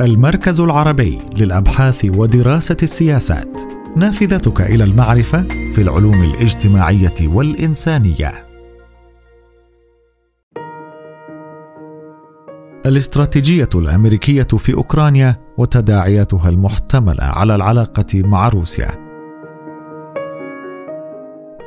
المركز العربي للأبحاث ودراسة السياسات، نافذتك إلى المعرفة في العلوم الاجتماعية والإنسانية. الاستراتيجية الأمريكية في أوكرانيا وتداعياتها المحتملة على العلاقة مع روسيا.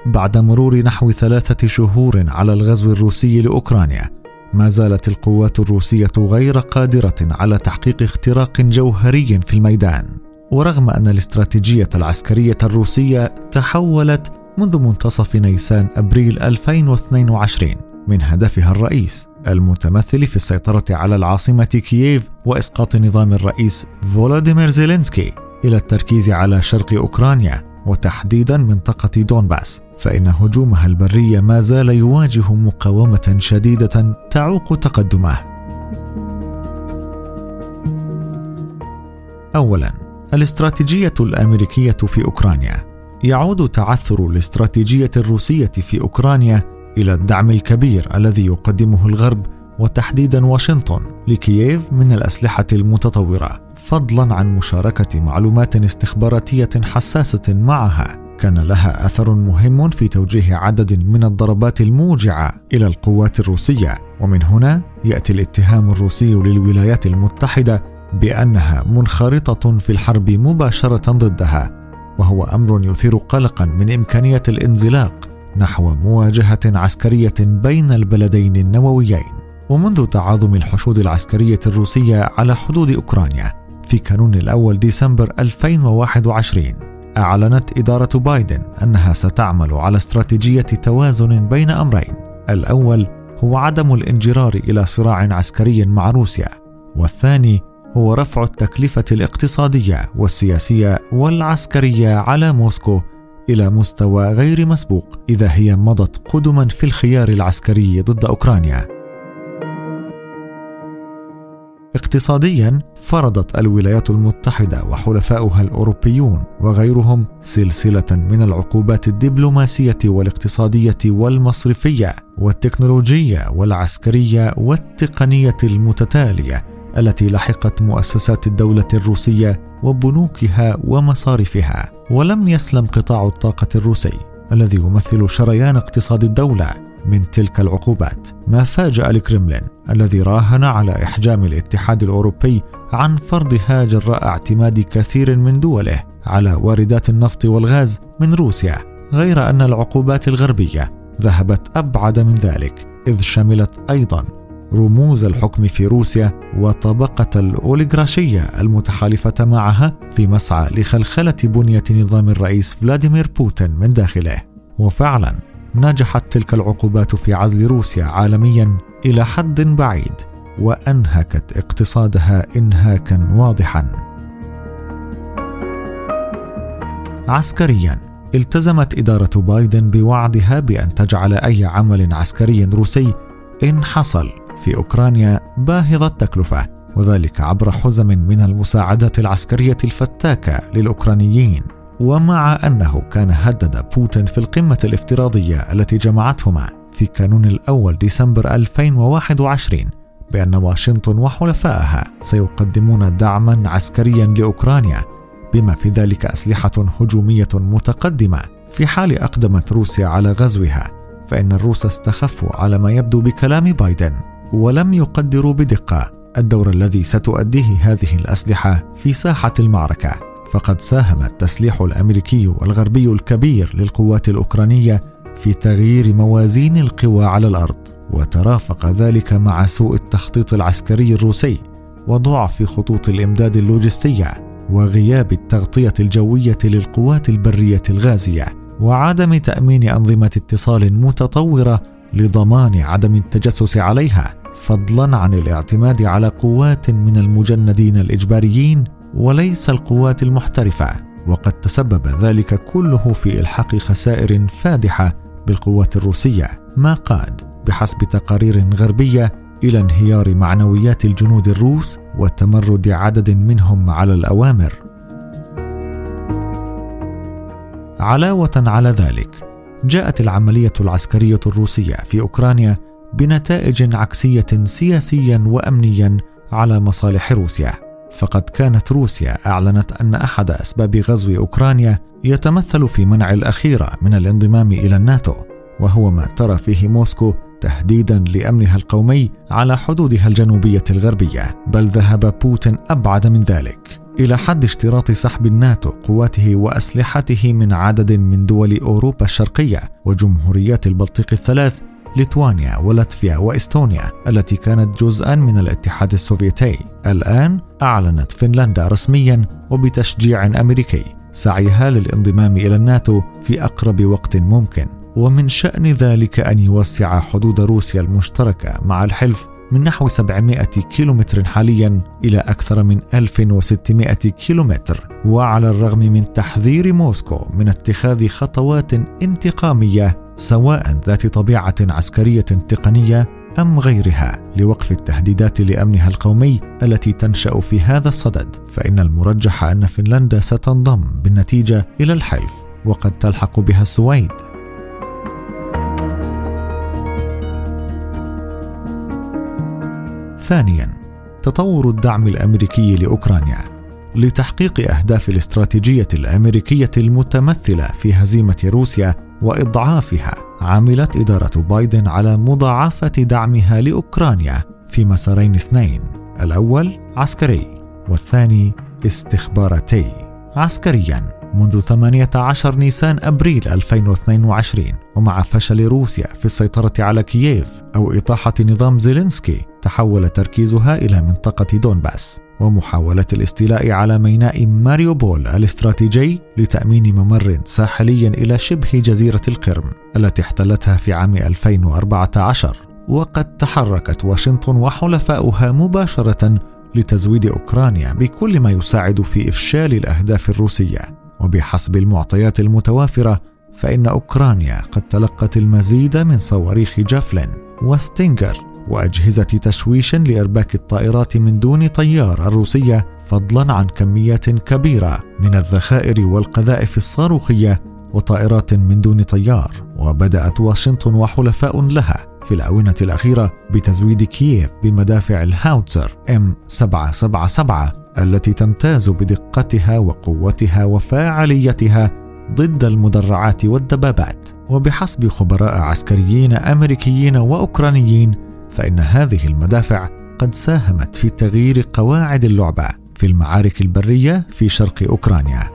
بعد مرور نحو 3 شهور على الغزو الروسي لأوكرانيا، ما زالت القوات الروسية غير قادرة على تحقيق اختراق جوهري في الميدان، ورغم أن الاستراتيجية العسكرية الروسية تحولت منذ منتصف نيسان أبريل 2022 من هدفها الرئيس المتمثل في السيطرة على العاصمة كييف وإسقاط نظام الرئيس فولوديمير زيلينسكي، إلى التركيز على شرق أوكرانيا وتحديداً منطقة دونباس، فإن هجومها البري ما زال يواجه مقاومة شديدة تعوق تقدمه. أولاً، الاستراتيجية الأمريكية في أوكرانيا. يعود تعثر الاستراتيجية الروسية في أوكرانيا إلى الدعم الكبير الذي يقدمه الغرب وتحديداً واشنطن لكييف من الأسلحة المتطورة، فضلاً عن مشاركة معلومات استخباراتية حساسة معها كان لها أثر مهم في توجيه عدد من الضربات الموجعة إلى القوات الروسية، ومن هنا يأتي الاتهام الروسي للولايات المتحدة بأنها منخرطة في الحرب مباشرة ضدها، وهو أمر يثير قلقاً من إمكانية الانزلاق نحو مواجهة عسكرية بين البلدين النوويين. ومنذ تعاظم الحشود العسكرية الروسية على حدود أوكرانيا في كانون الأول ديسمبر 2021، أعلنت إدارة بايدن أنها ستعمل على استراتيجية توازن بين أمرين: الأول هو عدم الانجرار إلى صراع عسكري مع روسيا، والثاني هو رفع التكلفة الاقتصادية والسياسية والعسكرية على موسكو إلى مستوى غير مسبوق إذا هي مضت قدما في الخيار العسكري ضد أوكرانيا. اقتصادياً، فرضت الولايات المتحدة وحلفاؤها الأوروبيون وغيرهم سلسلة من العقوبات الدبلوماسية والاقتصادية والمصرفية والتكنولوجية والعسكرية والتقنية المتتالية التي لحقت مؤسسات الدولة الروسية وبنوكها ومصارفها. ولم يسلم قطاع الطاقة الروسي الذي يمثل شريان اقتصاد الدولة من تلك العقوبات، ما فاجأ الكرملين الذي راهن على إحجام الاتحاد الأوروبي عن فرضها جراء اعتماد كثير من دوله على واردات النفط والغاز من روسيا. غير أن العقوبات الغربية ذهبت أبعد من ذلك، إذ شملت أيضا رموز الحكم في روسيا وطبقة الأوليغارشية المتحالفة معها في مسعى لخلخلة بنية نظام الرئيس فلاديمير بوتين من داخله. وفعلا نجحت تلك العقوبات في عزل روسيا عالميا إلى حد بعيد، وأنهكت اقتصادها إنهاكا واضحا. عسكريا، التزمت إدارة بايدن بوعدها بأن تجعل أي عمل عسكري روسي إن حصل في أوكرانيا باهظ التكلفة، وذلك عبر حزم من المساعدات العسكرية الفتاكة للأوكرانيين. ومع أنه كان هدد بوتين في القمة الافتراضية التي جمعتهما في كانون الأول ديسمبر 2021 بأن واشنطن وحلفائها سيقدمون دعما عسكريا لأوكرانيا بما في ذلك أسلحة هجومية متقدمة، في حال أقدمت روسيا على غزوها، فإن الروس استخفوا على ما يبدو بكلام بايدن، ولم يقدروا بدقة الدور الذي ستؤديه هذه الأسلحة في ساحة المعركة. فقد ساهم التسليح الأمريكي والغربي الكبير للقوات الأوكرانية في تغيير موازين القوى على الأرض، وترافق ذلك مع سوء التخطيط العسكري الروسي وضعف خطوط الإمداد اللوجستية وغياب التغطية الجوية للقوات البرية الغازية، وعدم تأمين أنظمة اتصال متطورة لضمان عدم التجسس عليها، فضلا عن الاعتماد على قوات من المجندين الإجباريين وليس القوات المحترفة. وقد تسبب ذلك كله في إلحاق خسائر فادحة بالقوات الروسية، ما قاد بحسب تقارير غربية إلى انهيار معنويات الجنود الروس وتمرد عدد منهم على الأوامر. علاوة على ذلك، جاءت العملية العسكرية الروسية في أوكرانيا بنتائج عكسية سياسيا وأمنيا على مصالح روسيا، فقد كانت روسيا أعلنت أن أحد أسباب غزو أوكرانيا يتمثل في منع الأخيرة من الانضمام إلى الناتو، وهو ما ترى فيه موسكو تهديدا لأمنها القومي على حدودها الجنوبية الغربية. بل ذهب بوتين أبعد من ذلك إلى حد اشتراط سحب الناتو قواته وأسلحته من عدد من دول أوروبا الشرقية وجمهوريات البلطيق الثلاث، ليتوانيا ولاتفيا وإستونيا، التي كانت جزءا من الاتحاد السوفيتي. الآن أعلنت فنلندا رسميا وبتشجيع أمريكي سعيها للانضمام إلى الناتو في أقرب وقت ممكن، ومن شأن ذلك أن يوسع حدود روسيا المشتركة مع الحلف من نحو 700 كيلومتر حاليا إلى أكثر من 1600 كيلومتر. وعلى الرغم من تحذير موسكو من اتخاذ خطوات انتقامية سواء ذات طبيعة عسكرية تقنية أم غيرها لوقف التهديدات لأمنها القومي التي تنشأ في هذا الصدد، فإن المرجح أن فنلندا ستنضم بالنتيجة إلى الحلف، وقد تلحق بها السويد. ثانياً، تطور الدعم الأمريكي لأوكرانيا. لتحقيق أهداف الاستراتيجية الأمريكية المتمثلة في هزيمة روسيا وإضعافها، عملت إدارة بايدن على مضاعفة دعمها لأوكرانيا في مسارين اثنين، الأول عسكري والثاني استخباراتي. عسكرياً، منذ 18 نيسان أبريل 2022 ومع فشل روسيا في السيطرة على كييف أو إطاحة نظام زيلينسكي، تحول تركيزها إلى منطقة دونباس ومحاولة الاستيلاء على ميناء ماريوبول الاستراتيجي لتأمين ممر ساحلي إلى شبه جزيرة القرم التي احتلتها في عام 2014. وقد تحركت واشنطن وحلفاؤها مباشرة لتزويد أوكرانيا بكل ما يساعد في إفشال الأهداف الروسية. وبحسب المعطيات المتوافرة، فإن أوكرانيا قد تلقت المزيد من صواريخ جافلين وستينجر وأجهزة تشويش لإرباك الطائرات من دون طيار الروسية، فضلا عن كميات كبيرة من الذخائر والقذائف الصاروخية وطائرات من دون طيار. وبدأت واشنطن وحلفاء لها في الآونة الأخيرة بتزويد كييف بمدافع الهاوتسر M777 التي تمتاز بدقتها وقوتها وفاعليتها ضد المدرعات والدبابات. وبحسب خبراء عسكريين أمريكيين وأوكرانيين، فإن هذه المدافع قد ساهمت في تغيير قواعد اللعبة في المعارك البرية في شرق أوكرانيا.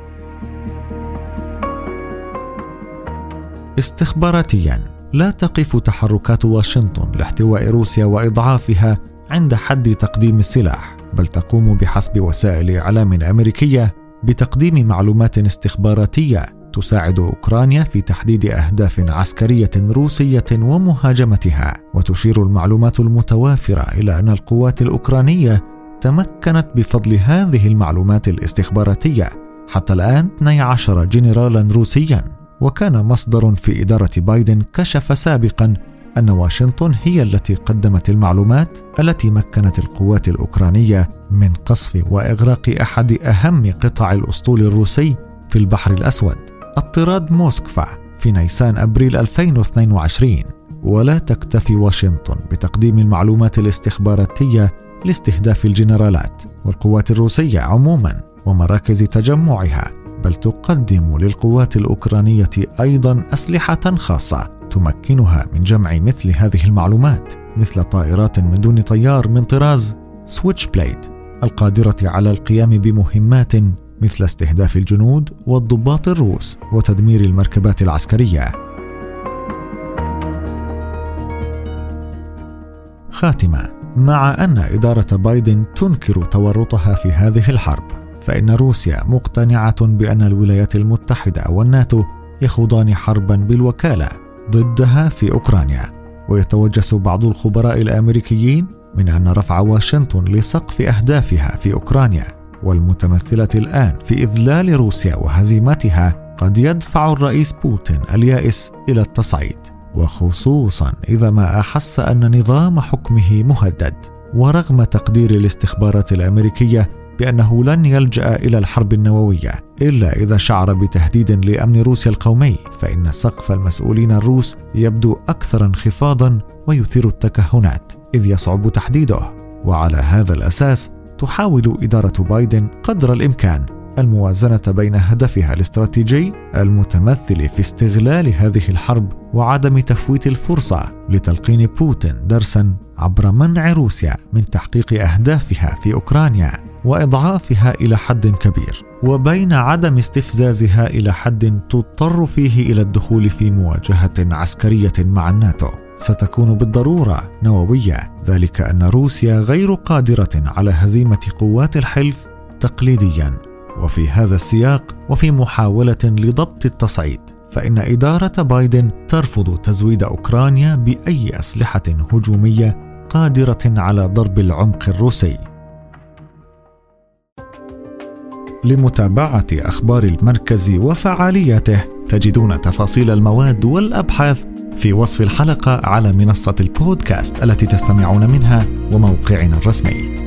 استخباراتياً، لا تقف تحركات واشنطن لاحتواء روسيا وإضعافها عند حد تقديم السلاح، بل تقوم بحسب وسائل إعلام أمريكية بتقديم معلومات استخباراتية تساعد أوكرانيا في تحديد أهداف عسكرية روسية ومهاجمتها. وتشير المعلومات المتوافرة إلى أن القوات الأوكرانية تمكنت بفضل هذه المعلومات الاستخباراتية حتى الآن 12 جنرالا روسيا. وكان مصدر في إدارة بايدن كشف سابقاً أن واشنطن هي التي قدمت المعلومات التي مكنت القوات الأوكرانية من قصف وإغراق أحد أهم قطع الأسطول الروسي في البحر الأسود، اضطراد موسكفا في نيسان أبريل 2022. ولا تكتفي واشنطن بتقديم المعلومات الاستخباراتية لاستهداف الجنرالات والقوات الروسية عموماً ومراكز تجمعها، بل تقدم للقوات الأوكرانية أيضاً أسلحة خاصة تمكنها من جمع مثل هذه المعلومات، مثل طائرات من دون طيار من طراز سويتش بليد القادرة على القيام بمهمات مثل استهداف الجنود والضباط الروس وتدمير المركبات العسكرية. خاتمة، مع أن إدارة بايدن تنكر تورطها في هذه الحرب، فإن روسيا مقتنعة بأن الولايات المتحدة والناتو يخوضان حربا بالوكالة ضدها في أوكرانيا. ويتوجس بعض الخبراء الأمريكيين من أن رفع واشنطن لسقف أهدافها في أوكرانيا والمتمثلة الآن في إذلال روسيا وهزيمتها قد يدفع الرئيس بوتين اليائس إلى التصعيد، وخصوصا إذا ما أحس أن نظام حكمه مهدد. ورغم تقدير الاستخبارات الأمريكية بأنه لن يلجأ إلى الحرب النووية إلا إذا شعر بتهديد لأمن روسيا القومي، فإن سقف المسؤولين الروس يبدو أكثر انخفاضا ويثير التكهنات إذ يصعب تحديده. وعلى هذا الأساس تحاول إدارة بايدن قدر الإمكان الموازنة بين هدفها الاستراتيجي المتمثل في استغلال هذه الحرب وعدم تفويت الفرصة لتلقين بوتين درساً عبر منع روسيا من تحقيق أهدافها في أوكرانيا وإضعافها إلى حد كبير، وبين عدم استفزازها إلى حد تضطر فيه إلى الدخول في مواجهة عسكرية مع الناتو ستكون بالضرورة نووية، ذلك أن روسيا غير قادرة على هزيمة قوات الحلف تقليدياً. وفي هذا السياق وفي محاولة لضبط التصعيد، فإن إدارة بايدن ترفض تزويد أوكرانيا بأي أسلحة هجومية قادرة على ضرب العمق الروسي. لمتابعة أخبار المركز وفعالياته تجدون تفاصيل المواد والأبحاث في وصف الحلقة على منصة البودكاست التي تستمعون منها وموقعنا الرسمي.